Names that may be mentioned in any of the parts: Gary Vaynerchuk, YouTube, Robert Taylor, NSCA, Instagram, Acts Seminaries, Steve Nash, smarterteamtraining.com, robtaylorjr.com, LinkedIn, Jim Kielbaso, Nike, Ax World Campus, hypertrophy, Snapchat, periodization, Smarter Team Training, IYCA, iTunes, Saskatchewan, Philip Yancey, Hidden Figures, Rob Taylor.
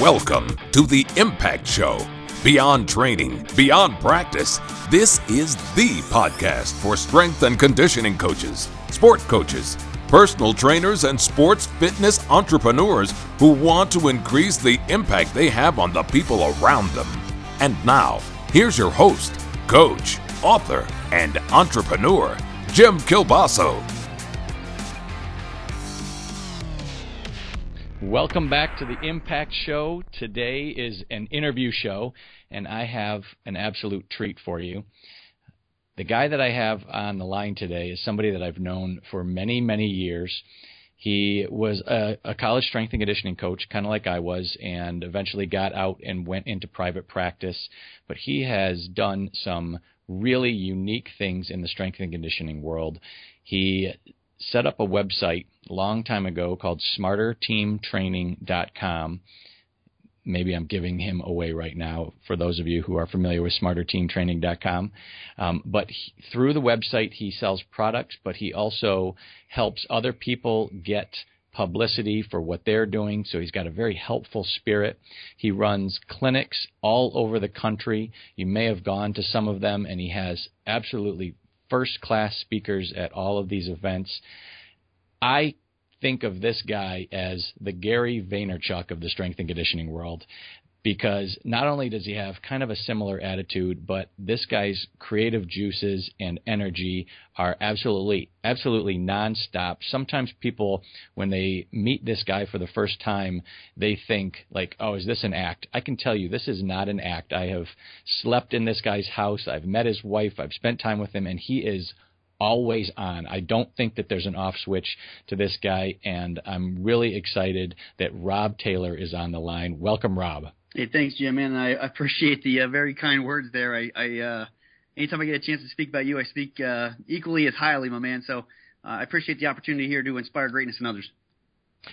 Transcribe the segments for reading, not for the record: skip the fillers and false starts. Welcome to the Impact Show. Beyond training, beyond practice, this is the podcast for strength and conditioning coaches, sport coaches, personal trainers, and sports fitness entrepreneurs who want to increase the impact they have on the people around them. And now, here's your host, coach, author, and entrepreneur, Jim Kielbaso. Welcome back to the Impact Show. Today is an interview show, and I have an absolute treat for you. The guy that I have on the line today is somebody that I've known for many, many years. He was a college strength and conditioning coach, kind of like I was, and eventually got out and went into private practice. But he has done some really unique things in the strength and conditioning world. He set up a website a long time ago called smarterteamtraining.com. Maybe I'm giving him away right now for those of you who are familiar with smarterteamtraining.com. Through the website, he sells products, but he also helps other people get publicity for what they're doing. So he's got a very helpful spirit. He runs clinics all over the country. You may have gone to some of them, and he has absolutely first-class speakers at all of these events. I think of this guy as the Gary Vaynerchuk of the strength and conditioning world, because not only does he have kind of a similar attitude, but this guy's creative juices and energy are absolutely nonstop. Sometimes people, when they meet this guy for the first time, they think like, oh, is this an act? I can tell you this is not an act. I have slept in this guy's house. I've met his wife. I've spent time with him, and he is always on. I don't think that there's an off switch to this guy, and I'm really excited that Rob Taylor is on the line. Welcome, Rob. Hey, thanks, Jim, and I appreciate the very kind words there. I anytime I get a chance to speak about you, I speak equally as highly, my man. So I appreciate the opportunity here to inspire greatness in others.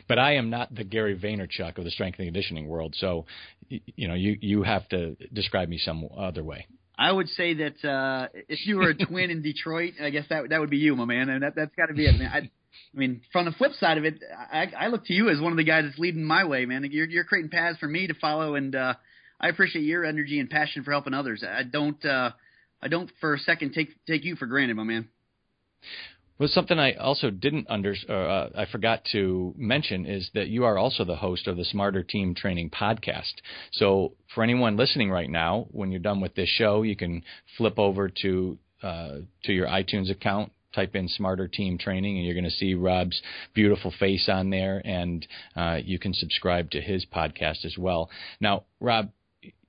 But I am not the Gary Vaynerchuk of the strength and conditioning world, so you have to describe me some other way. I would say that if you were a twin in Detroit, I guess that would be you, my man, and that's got to be it, man. I mean, from the flip side of it, I look to you as one of the guys that's leading my way, man. You're creating paths for me to follow, and I appreciate your energy and passion for helping others. I don't for a second take you for granted, my man. Well, something I also I forgot to mention is that you are also the host of the Smarter Team Training podcast. So for anyone listening right now, when you're done with this show, you can flip over to your iTunes account, type in Smarter Team Training, and you're going to see Rob's beautiful face on there, and you can subscribe to his podcast as well. Now, Rob,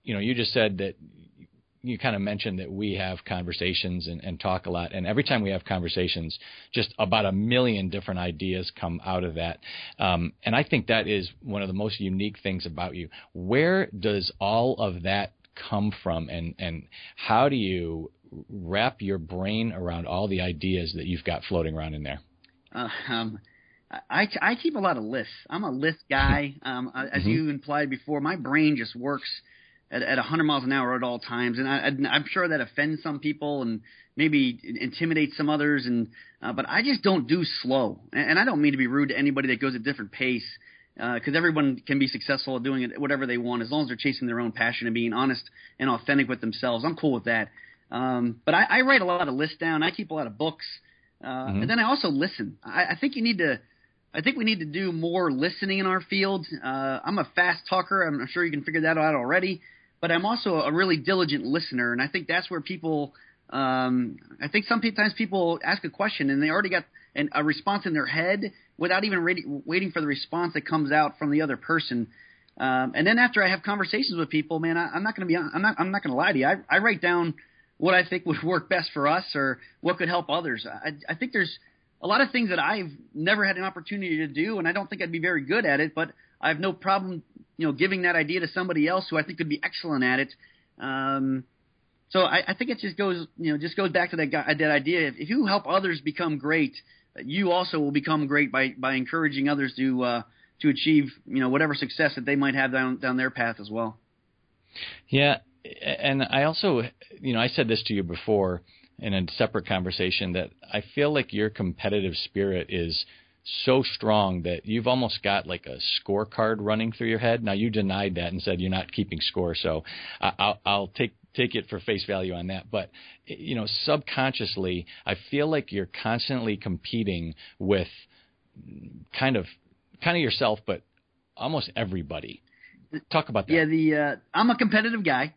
you just said that you kind of mentioned that we have conversations and talk a lot. And every time we have conversations, just about 1 million different ideas come out of that. And I think that is one of the most unique things about you. Where does all of that come from? And how do you wrap your brain around all the ideas that you've got floating around in there? I keep a lot of lists. I'm a list guy. As you implied before, my brain just works at 100 miles an hour at all times, and I'm sure that offends some people and maybe intimidates some others, but I just don't do slow, and I don't mean to be rude to anybody that goes at a different pace, because everyone can be successful at doing it, whatever they want, as long as they're chasing their own passion and being honest and authentic with themselves. I'm cool with that, but I write a lot of lists down. I keep a lot of books, and then I also listen. I think we need to do more listening in our field. I'm a fast talker. I'm sure you can figure that out already. But I'm also a really diligent listener, and I think that's where people I think sometimes people ask a question, and they already got a response in their head without even waiting for the response that comes out from the other person. And then after I have conversations with people, man, I'm not going to lie to you. I write down what I think would work best for us or what could help others. I think there's a lot of things that I've never had an opportunity to do, and I don't think I'd be very good at it, but I have no problem, giving that idea to somebody else who I think could be excellent at it. So I think it just goes, back to that idea. If you help others become great, you also will become great by encouraging others to achieve, whatever success that they might have down their path as well. Yeah, and I also, I said this to you before in a separate conversation, that I feel like your competitive spirit is so strong that you've almost got like a scorecard running through your head. Now, you denied that and said you're not keeping score, so I'll take it for face value on that. But, you know, subconsciously, I feel like you're constantly competing with kind of yourself, but almost everybody. Talk about that. Yeah, I'm a competitive guy.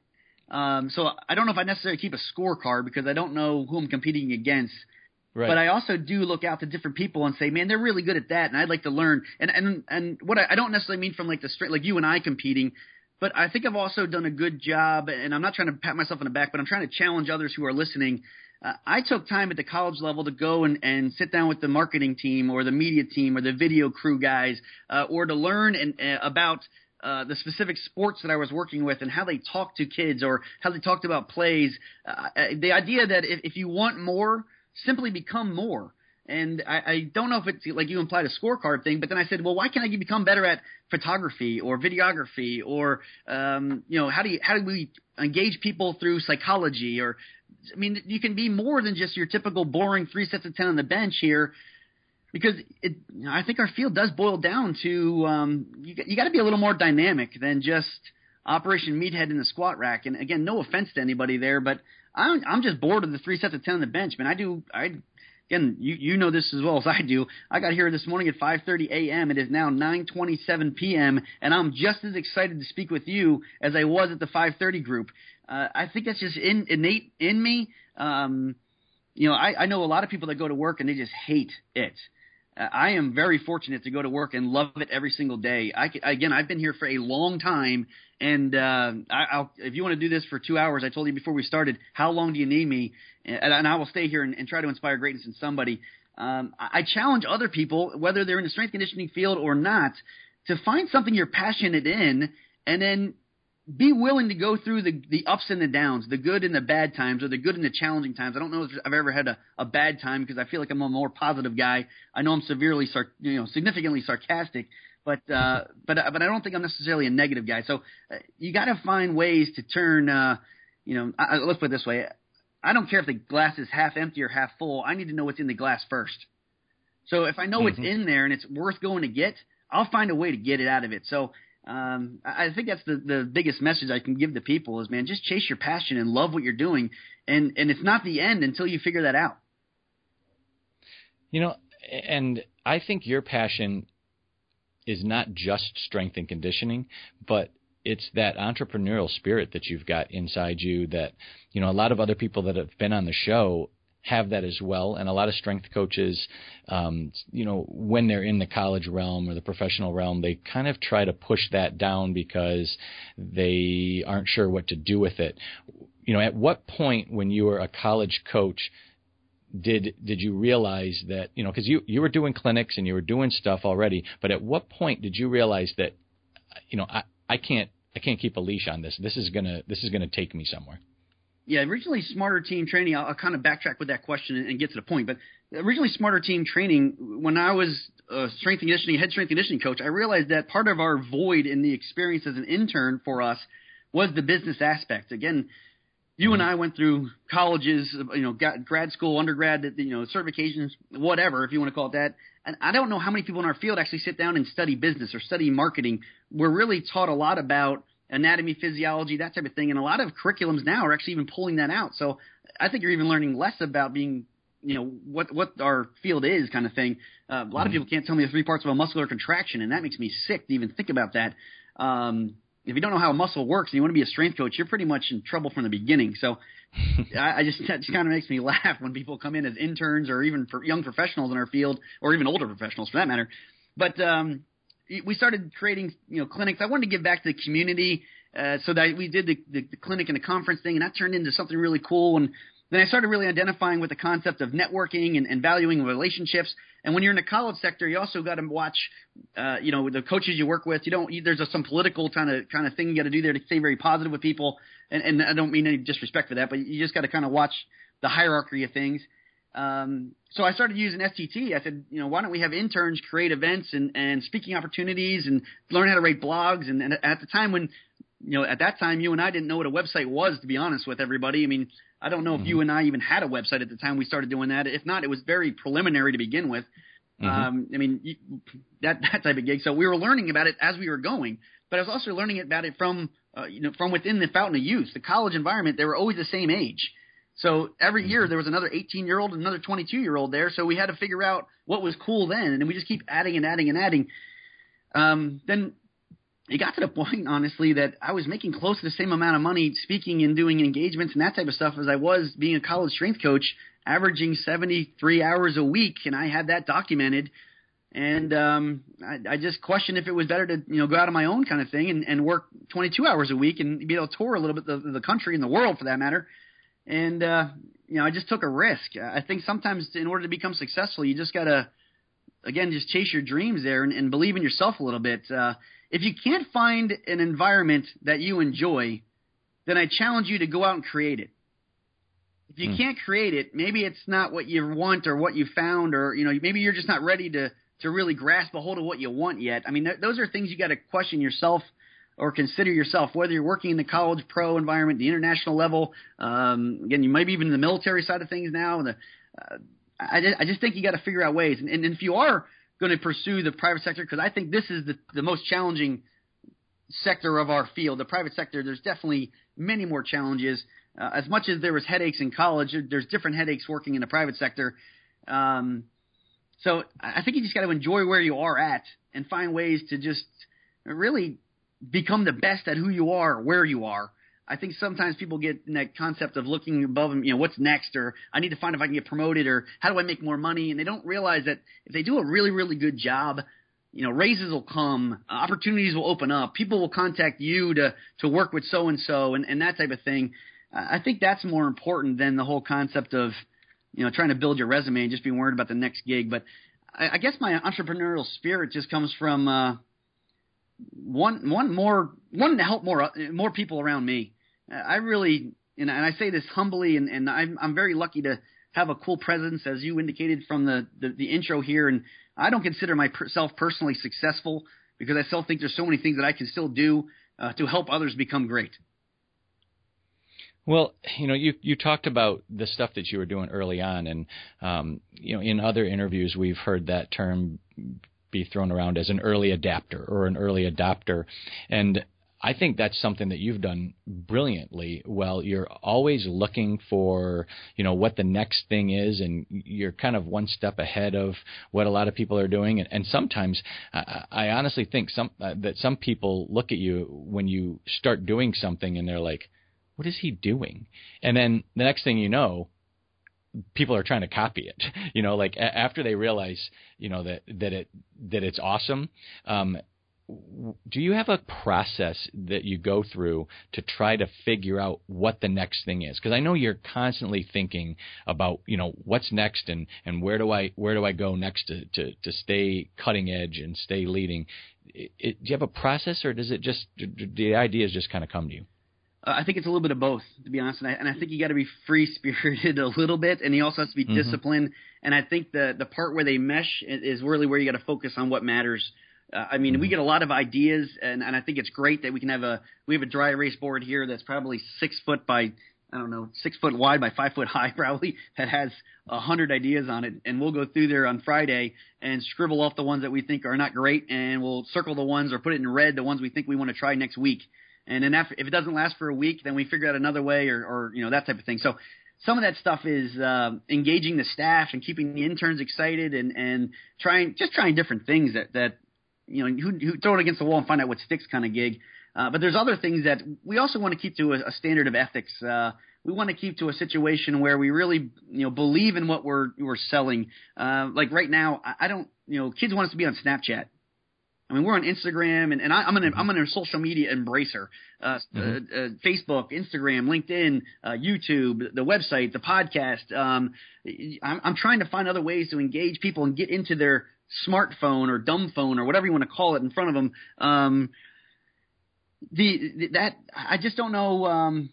So I don't know if I necessarily keep a scorecard because I don't know who I'm competing against. Right. But I also do look out to different people and say, man, they're really good at that, and I'd like to learn. And what I don't necessarily mean from like the strength, like you and I competing, but I think I've also done a good job, and I'm not trying to pat myself on the back, but I'm trying to challenge others who are listening. I took time at the college level to go and sit down with the marketing team or the media team or the video crew guys or to learn about – the specific sports that I was working with and how they talked to kids or how they talked about plays. The idea that if you want more, simply become more. And I don't know if it's like you implied a scorecard thing, but then I said, well, why can't I become better at photography or videography or, you know, how do we engage people through psychology? Or, I mean, you can be more than just your typical boring 3 sets of 10 on the bench here. Because I think our field does boil down to you got to be a little more dynamic than just Operation Meathead in the squat rack. And again, no offense to anybody there, but I'm just bored of the 3 sets of 10 on the bench, man. Again, you know this as well as I do. I got here this morning at 5:30 a.m. It is now 9:27 p.m. and I'm just as excited to speak with you as I was at the 5:30 group. I think that's just innate in me. You know, I know a lot of people that go to work and they just hate it. I am very fortunate to go to work and love it every single day. I've been here for a long time, and if you want to do this for 2 hours, I told you before we started, how long do you need me? And I will stay here and try to inspire greatness in somebody. I challenge other people, whether they're in the strength conditioning field or not, to find something you're passionate in and then be willing to go through the ups and the downs, the good and the bad times, or the good and the challenging times. I don't know if I've ever had a bad time because I feel like I'm a more positive guy. I know I'm significantly sarcastic, but I don't think I'm necessarily a negative guy. So you got to find ways to turn. Let's put it this way: I don't care if the glass is half empty or half full. I need to know what's in the glass first. So if I know it's in there and it's worth going to get, I'll find a way to get it out of it. So. I think that's the biggest message I can give to people is, man, just chase your passion and love what you're doing. And it's not the end until you figure that out. You know, and I think your passion is not just strength and conditioning, but it's that entrepreneurial spirit that you've got inside you that, you know, a lot of other people that have been on the show have that as well. And a lot of strength coaches, you know, when they're in the college realm or the professional realm, they kind of try to push that down because they aren't sure what to do with it. You know, at what point when you were a college coach did you realize that, you know, because you were doing clinics and you were doing stuff already, but at what point did you realize that, you know, I can't keep a leash on this. This is gonna take me somewhere? Yeah, originally Smarter Team Training, I'll kind of backtrack with that question and get to the point, but originally Smarter Team Training, when I was a head strength conditioning coach, I realized that part of our void in the experience as an intern for us was the business aspect. Again, you and I went through colleges, you know, grad school, undergrad, you know, certifications, whatever, if you want to call it that. And I don't know how many people in our field actually sit down and study business or study marketing. We're really taught a lot about anatomy, physiology, that type of thing. And a lot of curriculums now are actually even pulling that out. So I think you're even learning less about being, you know, what our field is kind of thing. A lot of people can't tell me the 3 parts of a muscular contraction, and that makes me sick to even think about that. If you don't know how a muscle works and you want to be a strength coach, you're pretty much in trouble from the beginning. So that just kind of makes me laugh when people come in as interns or even for young professionals in our field or even older professionals for that matter. But we started creating, you know, clinics. I wanted to give back to the community, so that we did the clinic and the conference thing, and that turned into something really cool. And then I started really identifying with the concept of networking and valuing relationships. And when you're in the college sector, you also got to watch, you know, the coaches you work with. There's some political kind of thing you got to do there to stay very positive with people. And I don't mean any disrespect for that, but you just got to kind of watch the hierarchy of things. So I started using STT. I said, you know, why don't we have interns create events and speaking opportunities and learn how to write blogs? And at the time when, you know, at that time, you and I didn't know what a website was, to be honest with everybody. I mean, I don't know if you and I even had a website at the time we started doing that. If not, it was very preliminary to begin with. I mean, that type of gig. So we were learning about it as we were going, but I was also learning about it from, from within the fountain of youth. The college environment, they were always the same age. So every year there was another 18-year-old, another 22-year-old there. So we had to figure out what was cool then, and we just keep adding and adding and adding. Then it got to the point, honestly, that I was making close to the same amount of money speaking and doing engagements and that type of stuff as I was being a college strength coach, averaging 73 hours a week, and I had that documented. And I just questioned if it was better to, go out on my own kind of thing and work 22 hours a week and be able to tour a little bit the country and the world for that matter. And, I just took a risk. I think sometimes in order to become successful, you just got to, again, just chase your dreams there and believe in yourself a little bit. If you can't find an environment that you enjoy, then I challenge you to go out and create it. If you can't create it, maybe it's not what you want or what you found, or, maybe you're just not ready to really grasp a hold of what you want yet. I mean, those are things you got to question yourself or consider yourself, whether you're working in the college pro environment, the international level. Again, you might be even in the military side of things now. I just think you got to figure out ways. And if you are going to pursue the private sector, because I think this is the most challenging sector of our field, the private sector, there's definitely many more challenges. As much as there was headaches in college, there's different headaches working in the private sector. So I think you just got to enjoy where you are at and find ways to just really become the best at who you are or where you are. I think sometimes people get in that concept of looking above them, what's next, or I need to find if I can get promoted, or how do I make more money? And they don't realize that if they do a really, really good job, raises will come, opportunities will open up, people will contact you to work with so-and-so and that type of thing. I think that's more important than the whole concept of trying to build your resume and just be worried about the next gig. But I guess my entrepreneurial spirit just comes from wanting to help more people around me. I really, and I say this humbly, and I'm very lucky to have a cool presence, as you indicated from the intro here. And I don't consider myself personally successful because I still think there's so many things that I can still do to help others become great. Well, you talked about the stuff that you were doing early on, and in other interviews we've heard that term be thrown around as an early adapter or an early adopter, and I think that's something that you've done brilliantly well. You're always looking for, what the next thing is, and you're kind of one step ahead of what a lot of people are doing. And sometimes I honestly think some people look at you when you start doing something and they're like, what is he doing? And then the next thing you know, people are trying to copy it, after they realize, that it's awesome. Do you have a process that you go through to try to figure out what the next thing is? Because I know you're constantly thinking about, what's next and where do I go next to stay cutting edge and stay leading. Do you have a process, or does it just the ideas just kind of come to you? I think it's a little bit of both, to be honest. And I think you got to be free-spirited a little bit, and you also have to be disciplined. And I think the part where they mesh is really where you got to focus on what matters. We get a lot of ideas, and I think it's great that we can have we have a dry erase board here that's probably 6 foot by, 6 foot wide by 5 foot high probably, that has 100 ideas on it. And we'll go through there on Friday and scribble off the ones that we think are not great, and we'll circle the ones or put it in red, the ones we think we want to try next week. And then if it doesn't last for a week, then we figure out another way or that type of thing. So some of that stuff is engaging the staff and keeping the interns excited and trying different things that throw it against the wall and find out what sticks kind of gig. But there's other things that we also want to keep to a standard of ethics. We want to keep to a situation where we really, believe in what we're selling. Like right now, I don't, kids want us to be on Snapchat. We're on Instagram, and I'm a social media embracer. Facebook, Instagram, LinkedIn, YouTube, the website, the podcast. I'm trying to find other ways to engage people and get into their smartphone or dumb phone or whatever you want to call it in front of them. I just don't know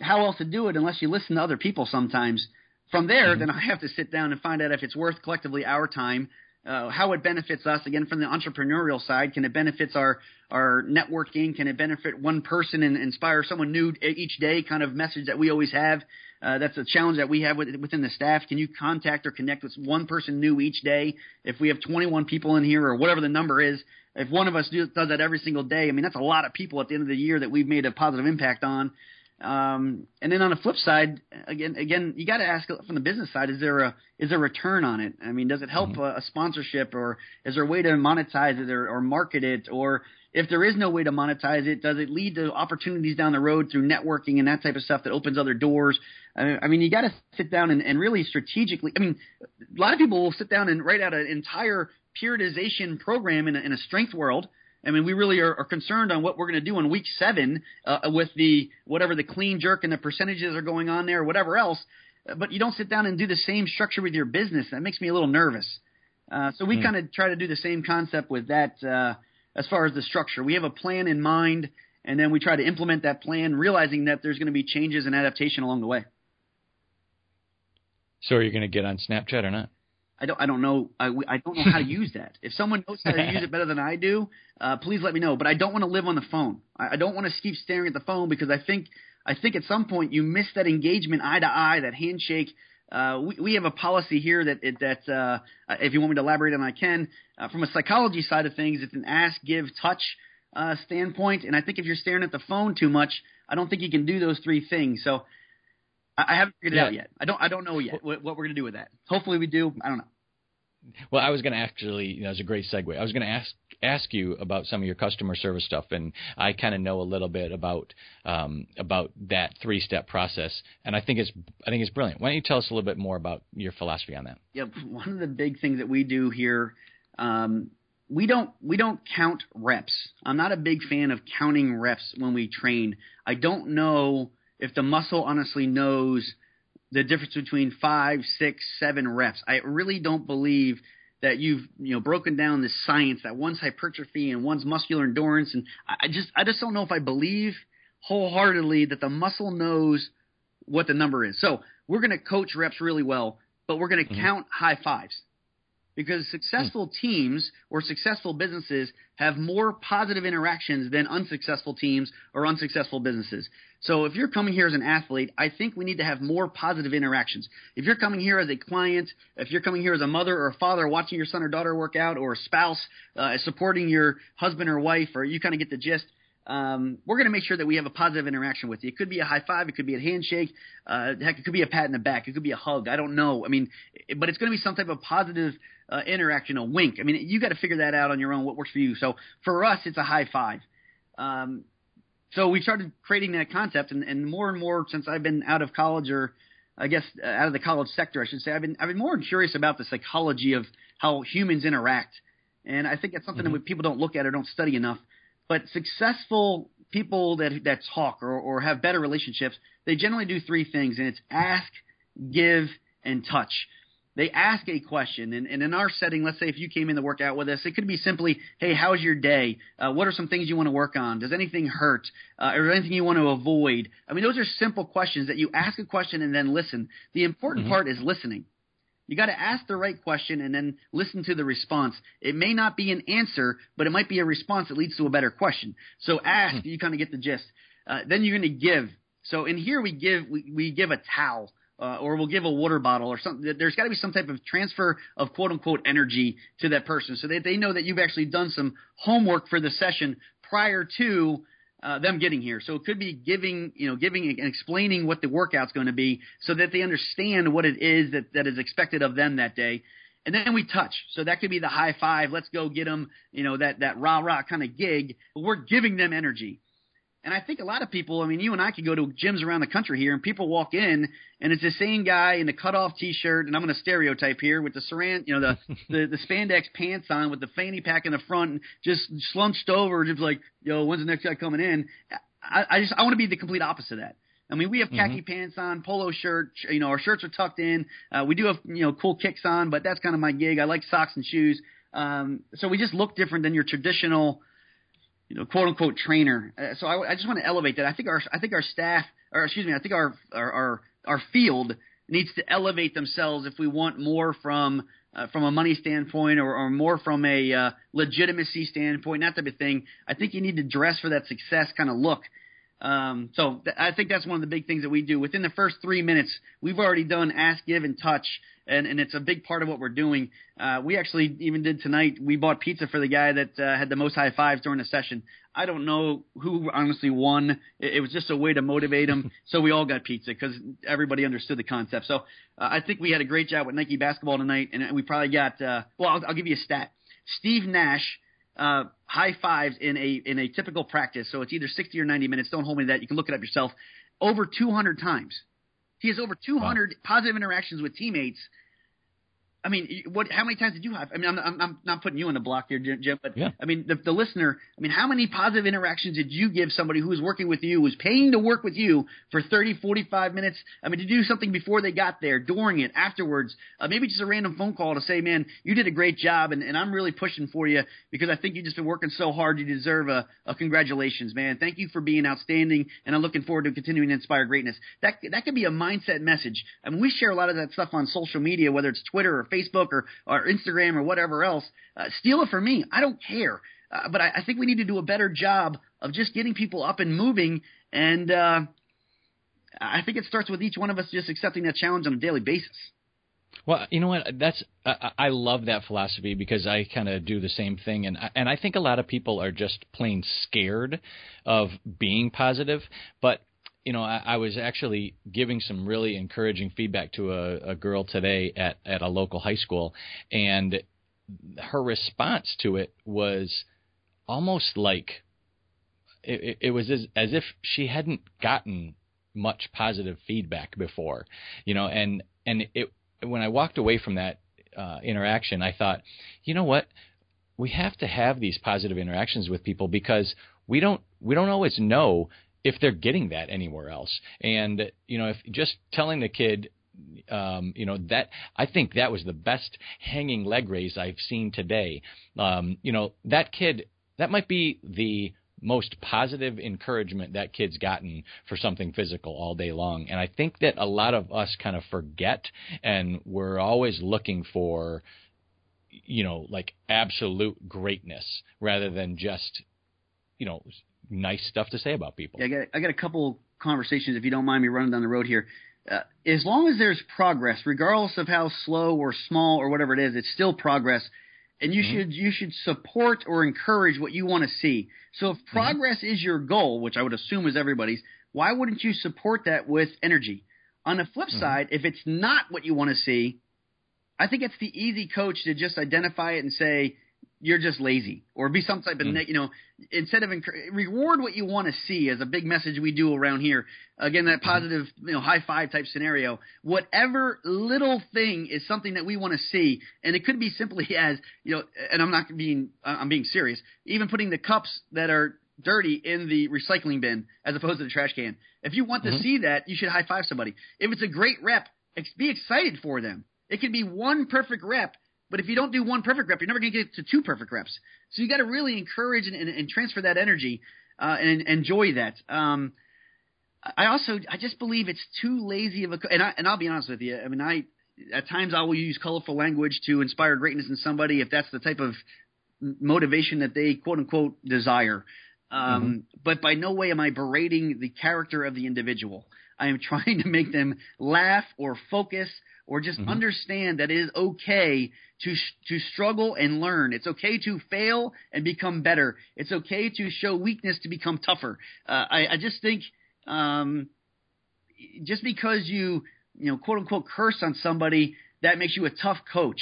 how else to do it unless you listen to other people sometimes. From there, then I have to sit down and find out if it's worth collectively our time. how it benefits us, again, from the entrepreneurial side. Can it benefit our networking? Can it benefit one person and inspire someone new each day, kind of message that we always have? That's a challenge that we have within the staff. Can you contact or connect with one person new each day? If we have 21 people in here or whatever the number is, if one of us does that every single day, I mean, that's a lot of people at the end of the year that we've made a positive impact on. And then on the flip side, again, you got to ask from the business side, is there a return on it? I mean, does it help a sponsorship, or is there a way to monetize it or market it? Or if there is no way to monetize it, does it lead to opportunities down the road through networking and that type of stuff that opens other doors? I mean, you got to sit down and really strategically, I mean, a lot of people will sit down and write out an entire periodization program in a strength world. I mean, we really are concerned on what we're going to do in week 7 with the whatever the clean jerk and the percentages are going on there or whatever else, but you don't sit down and do the same structure with your business. That makes me a little nervous. So we kind of try to do the same concept with that as far as the structure. We have a plan in mind, and then we try to implement that plan, realizing that there's going to be changes and adaptation along the way. So are you going to get on Snapchat or not? I don't know. I don't know how to use that. If someone knows how to use it better than I do, please let me know. But I don't want to live on the phone. I don't want to keep staring at the phone, because I think at some point you miss that engagement eye to eye, that handshake. We have a policy here that if you want me to elaborate on, I can. From a psychology side of things, it's an ask, give, touch standpoint. And I think if you're staring at the phone too much, I don't think you can do those three things. So I haven't figured it out yet. I don't know yet what we're going to do with that. Hopefully we do. I don't know. Well, I was going to actually, that was a great segue. I was going to ask you about some of your customer service stuff, and I kind of know a little bit about that 3-step process, and I think it's brilliant. Why don't you tell us a little bit more about your philosophy on that? Yeah, one of the big things that we do here, we don't count reps. I'm not a big fan of counting reps when we train. I don't know if the muscle honestly knows the difference between 5, 6, 7 reps. I really don't believe that you've broken down the science that one's hypertrophy and one's muscular endurance, and I just don't know if I believe wholeheartedly that the muscle knows what the number is. So we're going to coach reps really well, but we're going to count high fives, because successful teams or successful businesses have more positive interactions than unsuccessful teams or unsuccessful businesses. So if you're coming here as an athlete, I think we need to have more positive interactions. If you're coming here as a client, if you're coming here as a mother or a father watching your son or daughter work out, or a spouse supporting your husband or wife, or you kind of get the gist, we're going to make sure that we have a positive interaction with you. It could be a high five. It could be a handshake. Heck, it could be a pat in the back. It could be a hug. I don't know. I mean, but it's going to be some type of positive interaction, a wink. I mean, you got to figure that out on your own, what works for you. So for us, it's a high five. So we started creating that concept, and more since I've been out of college, or I guess out of the college sector, I should say, I've been more curious about the psychology of how humans interact. And I think that's something that people don't look at or don't study enough. But successful people that talk or have better relationships, they generally do three things, and it's ask, give, and touch. They ask a question, and in our setting, let's say if you came in to work out with us, it could be simply, hey, how's your day? What are some things you want to work on? Does anything hurt? Or anything you want to avoid? I mean, those are simple questions that you ask a question and then listen. The important part is listening. You got to ask the right question and then listen to the response. It may not be an answer, but it might be a response that leads to a better question. So ask, you kind of get the gist. Then you're going to give. So in here we give a towel. Or we'll give a water bottle or something. There's got to be some type of transfer of quote-unquote energy to that person, so that they know that you've actually done some homework for the session prior to them getting here. So it could be giving and explaining what the workout's going to be, so that they understand what it is that is expected of them that day. And then we touch. So that could be the high five, let's go get them, that rah-rah kind of gig. But we're giving them energy. And I think a lot of people, I mean, you and I could go to gyms around the country here, and people walk in, and it's the same guy in the cutoff T-shirt, and I'm going to stereotype here, with the saran, the spandex pants on, with the fanny pack in the front, and just slunched over, just like, yo, when's the next guy coming in? I want to be the complete opposite of that. I mean, we have khaki pants on, polo shirt, our shirts are tucked in. We do have cool kicks on, but that's kind of my gig. I like socks and shoes. So we just look different than your traditional "quote unquote" trainer. So I just want to elevate that. I think our staff, or excuse me, I think our field needs to elevate themselves if we want more from a money standpoint or more from a legitimacy standpoint, that type of thing. I think you need to dress for that success kind of look. I think that's one of the big things that we do. Within the first 3 minutes, we've already done ask, give, and touch, and it's a big part of what we're doing. We actually even did tonight, we bought pizza for the guy that had the most high fives during the session. I don't know who honestly won. It was just a way to motivate him, so we all got pizza because everybody understood the concept. So I think we had a great job with Nike basketball tonight, and we probably got I'll give you a stat. Steve Nash high fives in a typical practice, so it's either 60 or 90 minutes. Don't hold me to that. You can look it up yourself. Over 200 times. He has over 200 wow. positive interactions with teammates. I mean, what? How many times did you have? I mean, I'm not putting you on the block here, Jim, but yeah. I mean, the listener. I mean, how many positive interactions did you give somebody who was working with you, was paying to work with you for 30, 45 minutes? I mean, to do something before they got there, during it, afterwards, maybe just a random phone call to say, man, you did a great job, and I'm really pushing for you because I think you've just been working so hard. You deserve a congratulations, man. Thank you for being outstanding, and I'm looking forward to continuing to inspire greatness. That could be a mindset message. I mean, we share a lot of that stuff on social media, whether it's Twitter or Facebook or Instagram or whatever else. Steal it from me. I don't care. But I think we need to do a better job of just getting people up and moving. And I think it starts with each one of us just accepting that challenge on a daily basis. Well, you know what? I love that philosophy because I kind of do the same thing. And I think a lot of people are just plain scared of being positive. But you know, I was actually giving some really encouraging feedback to a girl today at a local high school, and her response to it was almost like it was as if she hadn't gotten much positive feedback before, you know, and it, when I walked away from that interaction, I thought, you know what, we have to have these positive interactions with people because we don't always know if they're getting that anywhere else. And, you know, if just telling the kid, you know, that I think that was the best hanging leg raise I've seen today. You know, that kid, that might be the most positive encouragement that kid's gotten for something physical all day long. And I think that a lot of us kind of forget, and we're always looking for, you know, like absolute greatness rather than just, you know, nice stuff to say about people. Yeah, I got a couple conversations, if you don't mind me running down the road here. As long as there's progress, regardless of how slow or small or whatever it is, it's still progress. And you mm-hmm. should support or encourage what you want to see. So if progress mm-hmm. is your goal, which I would assume is everybody's, why wouldn't you support that with energy? On the flip mm-hmm. side, if it's not what you want to see, I think it's the easy coach to just identify it and say, you're just lazy, or be some type of you know, instead of reward what you want to see is a big message we do around here. Again, that positive, you know, high five type scenario. Whatever little thing is something that we want to see, and it could be simply as, you know, and I'm being serious. Even putting the cups that are dirty in the recycling bin as opposed to the trash can. If you want mm-hmm. to see that, you should high five somebody. If it's a great rep, be excited for them. It could be one perfect rep. But if you don't do one perfect rep, you're never going to get to two perfect reps. So you got to really encourage and transfer that energy and enjoy that. I just believe it's too lazy of a – and I'll be honest with you. I mean, at times I will use colorful language to inspire greatness in somebody if that's the type of motivation that they quote-unquote desire. But by no way am I berating the character of the individual. I am trying to make them laugh or focus or just mm-hmm. understand that it is okay to struggle and learn. It's okay to fail and become better. It's okay to show weakness to become tougher. I just think just because you quote unquote curse on somebody, that makes you a tough coach.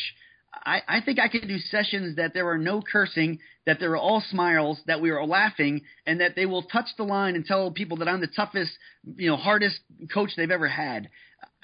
I think I can do sessions that there are no cursing, that there are all smiles, that we are laughing, and that they will touch the line and tell people that I'm the toughest, you know, hardest coach they've ever had.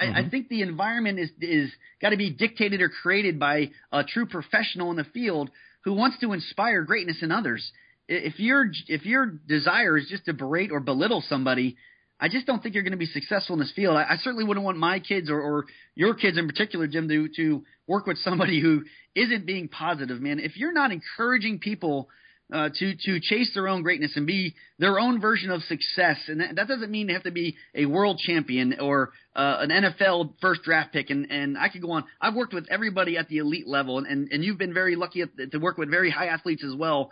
Mm-hmm. I think the environment is got to be dictated or created by a true professional in the field who wants to inspire greatness in others. If your desire is just to berate or belittle somebody, I just don't think you're going to be successful in this field. I certainly wouldn't want my kids or your kids in particular, Jim, to work with somebody who isn't being positive, man. If you're not encouraging people to chase their own greatness and be their own version of success. And that doesn't mean they have to be a world champion or an NFL first draft pick. And I could go on. I've worked with everybody at the elite level, and you've been very lucky to work with very high athletes as well.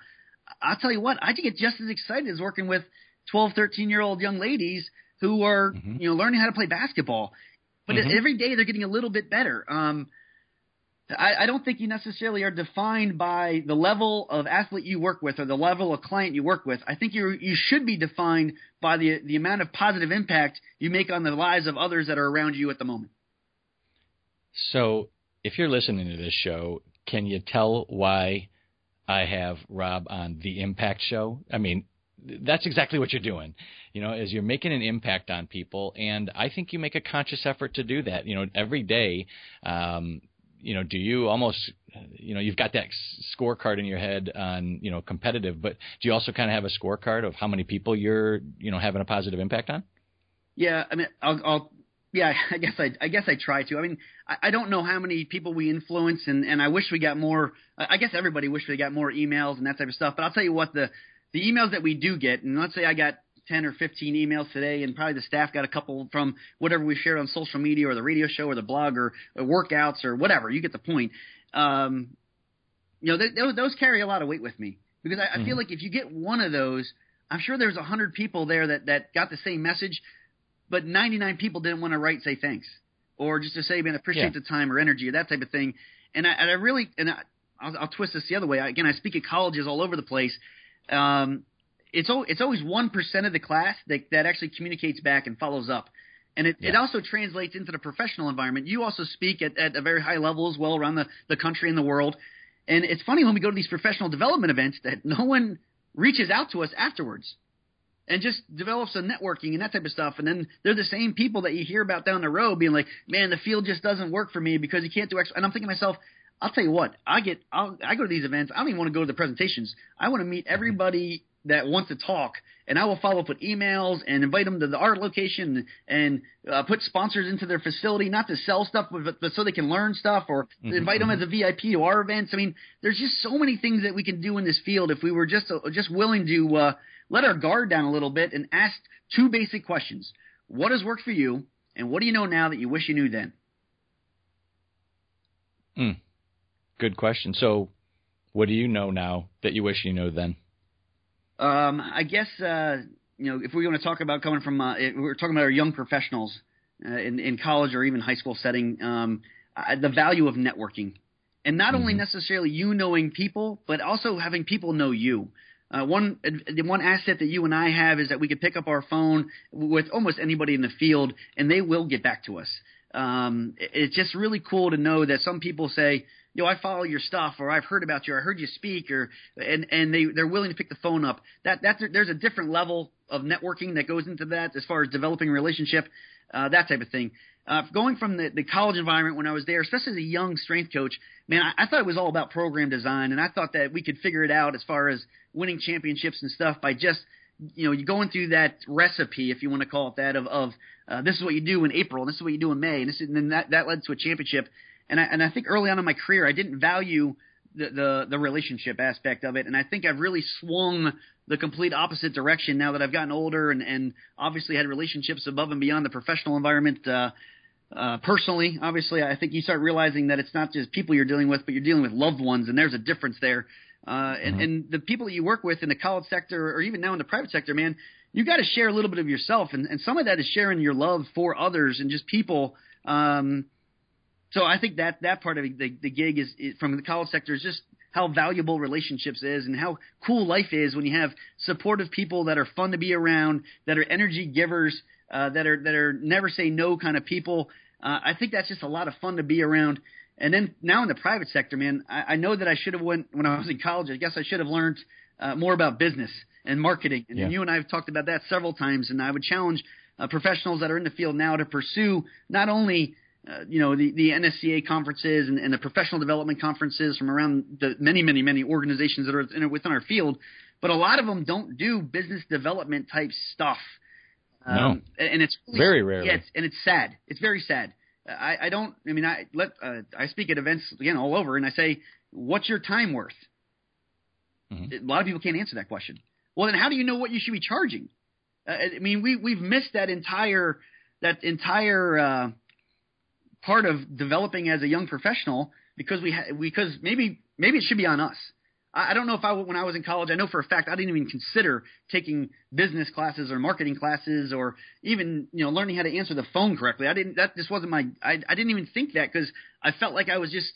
I'll tell you what, I get just as excited as working with 12, 13-year-old young ladies who are learning how to play basketball. But every day they're getting a little bit better. I don't think you necessarily are defined by the level of athlete you work with or the level of client you work with. I think you should be defined by the amount of positive impact you make on the lives of others that are around you at the moment. So if you're listening to this show, can you tell why I have Rob on the Impact Show? I mean, that's exactly what you're doing, is you're making an impact on people. And I think you make a conscious effort to do that, every day. Do you almost, you've got that scorecard in your head on, competitive, but do you also kind of have a scorecard of how many people you're, having a positive impact on? Yeah. I mean, I guess I try to. I mean, I don't know how many people we influence, and I wish we got more. I guess everybody wished they got more emails and that type of stuff. But I'll tell you what, the emails that we do get, and let's say I got 10 or 15 emails today, and probably the staff got a couple from whatever we shared on social media or the radio show or the blog or workouts or whatever. You get the point. Those carry a lot of weight with me, because I feel like if you get one of those, I'm sure there's 100 people there that got the same message, but 99 people didn't want to write, say thanks, or just to say, man, appreciate the time or energy or that type of thing. And I'll twist this the other way. I speak at colleges all over the place. It's always 1% of the class that actually communicates back and follows up. And it also translates into the professional environment. You also speak at a very high level as well around the country and the world. And it's funny when we go to these professional development events that no one reaches out to us afterwards and just develops a networking and that type of stuff. And then they're the same people that you hear about down the road being like, man, the field just doesn't work for me because you can't do X. And I'm thinking to myself, I'll tell you what, I go to these events. I don't even want to go to the presentations. I want to meet everybody that wants to talk, and I will follow up with emails and invite them to the art location and put sponsors into their facility, not to sell stuff, but so they can learn stuff, or invite them as a VIP to our events. I mean, there's just so many things that we can do in this field if we were just willing to let our guard down a little bit and ask two basic questions. What has worked for you, and what do you know now that you wish you knew then? Good question. So what do you know now that you wish you knew then? I guess, if we want to talk about coming from we're talking about our young professionals in college or even high school setting, the value of networking, and not only necessarily you knowing people, but also having people know you. One asset that you and I have is that we could pick up our phone with almost anybody in the field, and they will get back to us. It's just really cool to know that some people say, I follow your stuff, or I've heard about you, or I heard you speak, and they're willing to pick the phone up. There's a different level of networking that goes into that as far as developing a relationship, that type of thing. Going from the college environment when I was there, especially as a young strength coach, man, I thought it was all about program design, and I thought that we could figure it out as far as winning championships and stuff by just – you're going through that recipe, if you want to call it that, of this is what you do in April, and this is what you do in May, and then that led to a championship. And I think early on in my career, I didn't value the relationship aspect of it, and I think I've really swung the complete opposite direction now that I've gotten older and obviously had relationships above and beyond the professional environment. Personally, obviously, I think you start realizing that it's not just people you're dealing with, but you're dealing with loved ones, and there's a difference there. And the people that you work with in the college sector or even now in the private sector, man, you got to share a little bit of yourself. And some of that is sharing your love for others and just people. So I think that part of the gig is from the college sector is just how valuable relationships is and how cool life is when you have supportive people that are fun to be around, that are energy givers, that are never say no kind of people. I think that's just a lot of fun to be around. And then now in the private sector, man, I know that I should have went when I was in college. I guess I should have learned more about business and marketing. And you and I have talked about that several times. And I would challenge professionals that are in the field now to pursue not only the NSCA conferences and the professional development conferences from around the many, many, many organizations that are within our field, but a lot of them don't do business development type stuff. No, and it's very rare. Yeah, and it's sad. It's very sad. I don't – I mean I speak at events, again, all over, and I say, what's your time worth? Mm-hmm. A lot of people can't answer that question. Well, then how do you know what you should be charging? I mean, we've missed that entire part of developing as a young professional because maybe it should be on us. I don't know if when I was in college, I know for a fact I didn't even consider taking business classes or marketing classes or even learning how to answer the phone correctly. I didn't even think that because I felt like I was just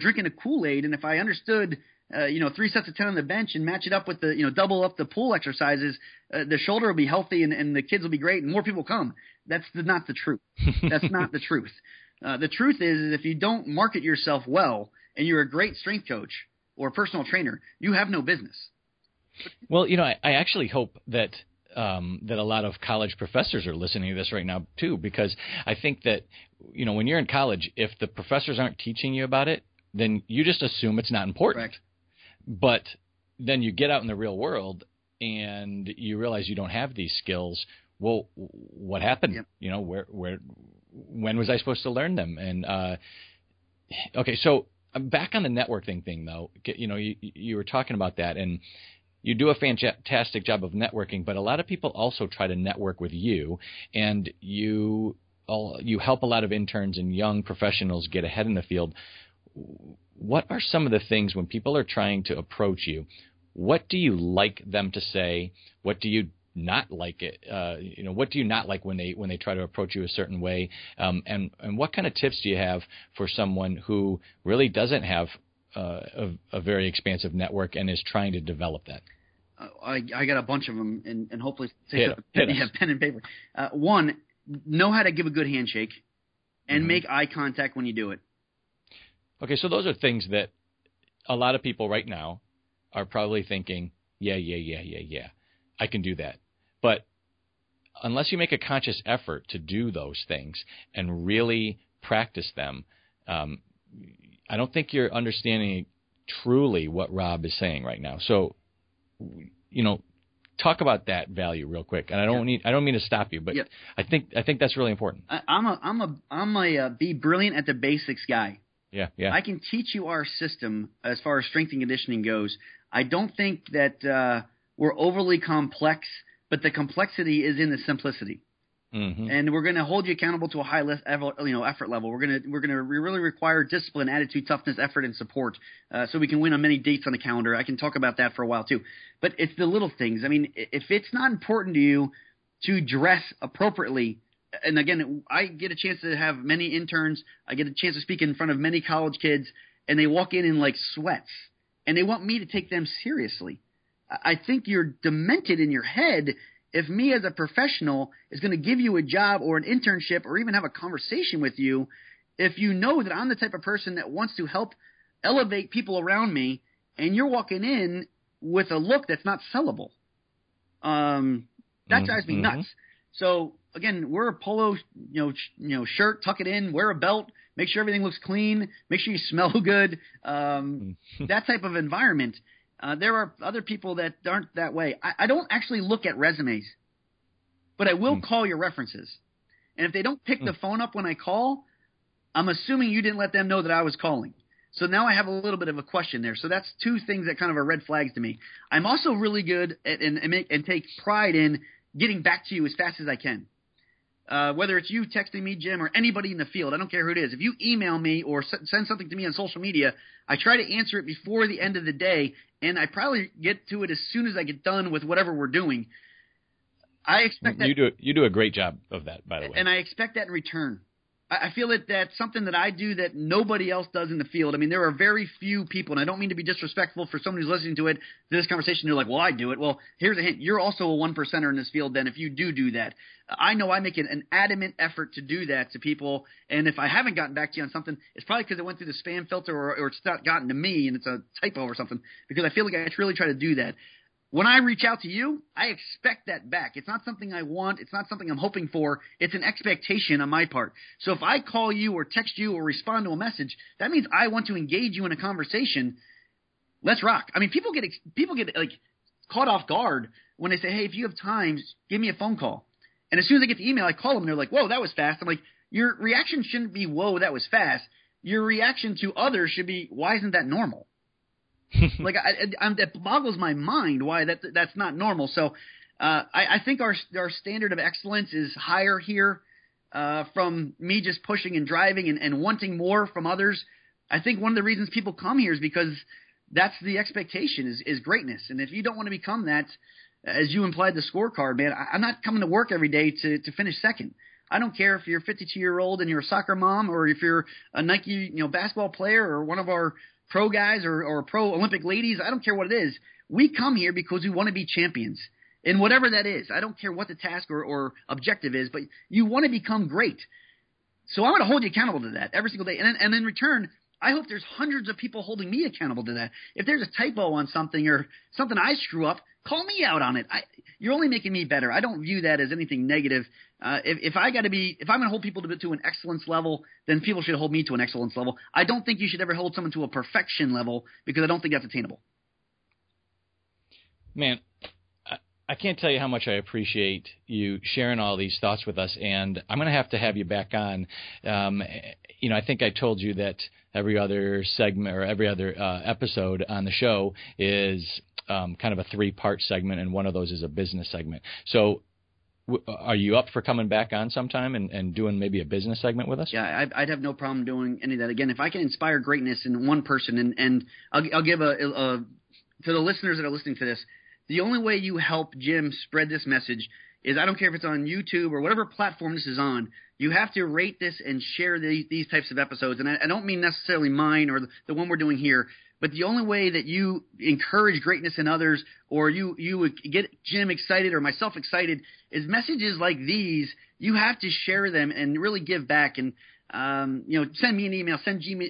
drinking a Kool-Aid, and if I understood 3 sets of 10 on the bench and match it up with the double up the pull exercises, the shoulder will be healthy and the kids will be great and more people come. That's not the truth. That's not the truth. The truth is if you don't market yourself well and you're a great strength coach or personal trainer, you have no business. Well, I actually hope that that a lot of college professors are listening to this right now too, because I think that when you're in college, if the professors aren't teaching you about it, then you just assume it's not important. Correct. But then you get out in the real world and you realize you don't have these skills. Well, what happened? Yep. When was I supposed to learn them? And okay, so I'm back on the networking thing though. You were talking about that, and you do a fantastic job of networking, but a lot of people also try to network with you, and you help a lot of interns and young professionals get ahead in the field. What are some of the things when people are trying to approach you, what do you like them to say? What do you not like it? What do you not like when they try to approach you a certain way? And what kind of tips do you have for someone who really doesn't have a very expansive network and is trying to develop that? I got a bunch of them, and hopefully take up a pen and paper. One, know how to give a good handshake and mm-hmm. make eye contact when you do it. Okay, so those are things that a lot of people right now are probably thinking, yeah, I can do that. But unless you make a conscious effort to do those things and really practice them, I don't think you're understanding truly what Rob is saying right now. So, talk about that value real quick. And I don't mean to stop you, but yeah. I think that's really important. I'm a be brilliant at the basics guy. Yeah. I can teach you our system as far as strength and conditioning goes. I don't think that we're overly complex, but the complexity is in the simplicity. Mm-hmm. And we're going to hold you accountable to a high effort level. We're going to really require discipline, attitude, toughness, effort, and support, so we can win on many dates on the calendar. I can talk about that for a while too. But it's the little things. I mean, if it's not important to you to dress appropriately. And again, I get a chance to have many interns. I get a chance to speak in front of many college kids, and they walk in like sweats, and they want me to take them seriously. I think you're demented in your head if me as a professional is going to give you a job or an internship or even have a conversation with you if you know that I'm the type of person that wants to help elevate people around me, and you're walking in with a look that's not sellable. That drives me nuts. So – again, wear a polo, shirt, tuck it in, wear a belt, make sure everything looks clean, make sure you smell good, that type of environment. There are other people that aren't that way. I don't actually look at resumes, but I will call your references. And if they don't pick the phone up when I call, I'm assuming you didn't let them know that I was calling. So now I have a little bit of a question there. So that's two things that kind of are red flags to me. I'm also really good at, and take pride in getting back to you as fast as I can. Whether it's you texting me, Jim, or anybody in the field, I don't care who it is. If you email me or send something to me on social media, I try to answer it before the end of the day, and I probably get to it as soon as I get done with whatever we're doing. I expect that you do a great job of that, by the way. And I expect that in return. I feel that that's something that I do that nobody else does in the field. I mean, there are very few people, and I don't mean to be disrespectful for someone who's listening to it, to this conversation. They're like, well, I do it. Well, here's a hint. You're also a 1%er in this field then if you do that. I know I make an adamant effort to do that to people, and if I haven't gotten back to you on something, it's probably because it went through the spam filter or it's not gotten to me and it's a typo or something, because I feel like I really try to do that. When I reach out to you, I expect that back. It's not something I want. It's not something I'm hoping for. It's an expectation on my part. So if I call you or text you or respond to a message, that means I want to engage you in a conversation. Let's rock. I mean, people get like caught off guard when they say, hey, if you have time, give me a phone call. And as soon as I get the email, I call them. And they're like, whoa, that was fast. I'm like, your reaction shouldn't be, whoa, that was fast. Your reaction to others should be, why isn't that normal? Like, that boggles my mind why that's not normal. So I think our standard of excellence is higher here from me just pushing and driving and wanting more from others. I think one of the reasons people come here is because that's the expectation is greatness. And if you don't want to become that, as you implied the scorecard, man, I'm not coming to work every day to finish second. I don't care if you're 52-year-old and you're a soccer mom, or if you're a Nike basketball player, or one of our pro guys, or pro Olympic ladies. I don't care what it is. We come here because we want to be champions, and whatever that is. I don't care what the task or objective is, but you want to become great. So I'm going to hold you accountable to that every single day. And in return, I hope there's hundreds of people holding me accountable to that. If there's a typo on something or something I screw up, call me out on it. You're only making me better. I don't view that as anything negative. If I'm going to hold people to an excellence level, then people should hold me to an excellence level. I don't think you should ever hold someone to a perfection level, because I don't think that's attainable. Man, I can't tell you how much I appreciate you sharing all these thoughts with us, and I'm going to have you back on. I think I told you that every other segment or every other episode on the show is kind of a three-part segment, and one of those is a business segment. So are you up for coming back on sometime and doing maybe a business segment with us? Yeah, I'd have no problem doing any of that. Again, if I can inspire greatness in one person, and I'll give a to the listeners that are listening to this, the only way you help Jim spread this message is, I don't care if it's on YouTube or whatever platform this is on, you have to rate this and share these types of episodes. And I don't mean necessarily mine or the one we're doing here, but the only way that you encourage greatness in others, or you get Jim excited or myself excited, is messages like these. You have to share them and really give back, and send me an email, send Jim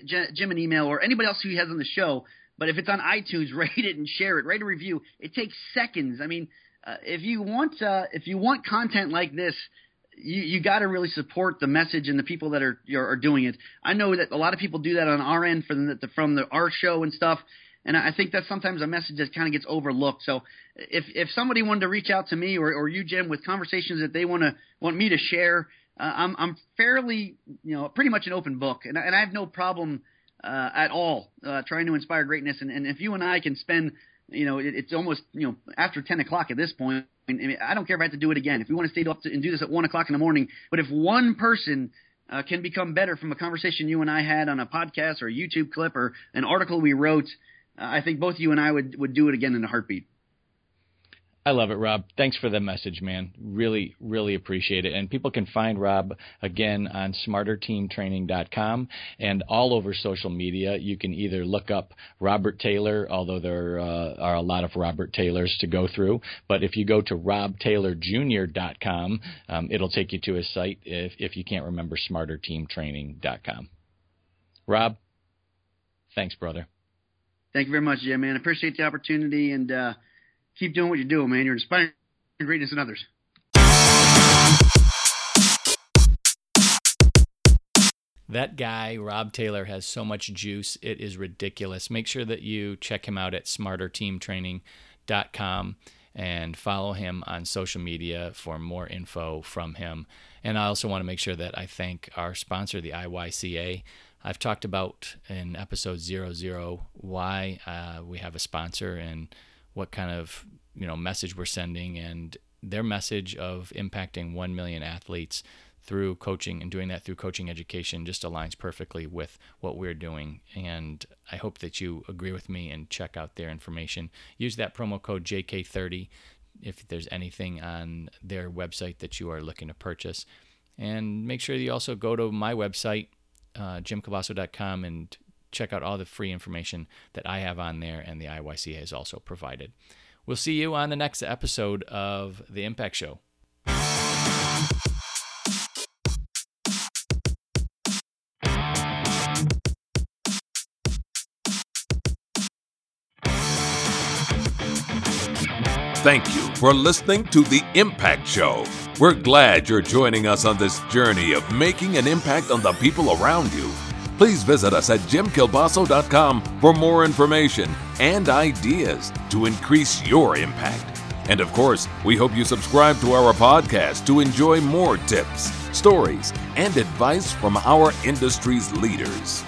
an email, or anybody else who he has on the show. But if it's on iTunes, rate it and share it. Rate a review. It takes seconds. I mean, if you want content like this, you got to really support the message and the people that are doing it. I know that a lot of people do that on our end from our show and stuff, and I think that's sometimes a message that kind of gets overlooked. So if somebody wanted to reach out to me or you, Jim, with conversations that they want me to share, I'm fairly pretty much an open book, and I have no problem at all trying to inspire greatness. And if you and I can spend, it's almost after 10 o'clock at this point, I don't care if I have to do it again. If we want to stay up and do this at 1 o'clock in the morning, but if one person can become better from a conversation you and I had on a podcast or a YouTube clip or an article we wrote, I think both you and I would do it again in a heartbeat. I love it, Rob. Thanks for the message, man. Really, really appreciate it. And people can find Rob, again, on smarterteamtraining.com and all over social media. You can either look up Robert Taylor, although there are a lot of Robert Taylors to go through. But if you go to robtaylorjr.com, it'll take you to his site if you can't remember smarterteamtraining.com. Rob, thanks, brother. Thank you very much, Jim, man. I appreciate the opportunity, and keep doing what you do, man. You're inspiring greatness in others. That guy, Rob Taylor, has so much juice. It is ridiculous. Make sure that you check him out at smarterteamtraining.com and follow him on social media for more info from him. And I also want to make sure that I thank our sponsor, the IYCA. I've talked about in episode 00 why we have a sponsor and what kind of message we're sending, and their message of impacting 1 million athletes through coaching, and doing that through coaching education, just aligns perfectly with what we're doing. And I hope that you agree with me and check out their information. Use that promo code JK30 if there's anything on their website that you are looking to purchase. And make sure you also go to my website, jimkielbaso.com, and check out all the free information that I have on there, and the IYCA has also provided. We'll see you on the next episode of The Impact Show. Thank you for listening to The Impact Show. We're glad you're joining us on this journey of making an impact on the people around you. Please visit us at jimkielbaso.com for more information and ideas to increase your impact. And of course, we hope you subscribe to our podcast to enjoy more tips, stories, and advice from our industry's leaders.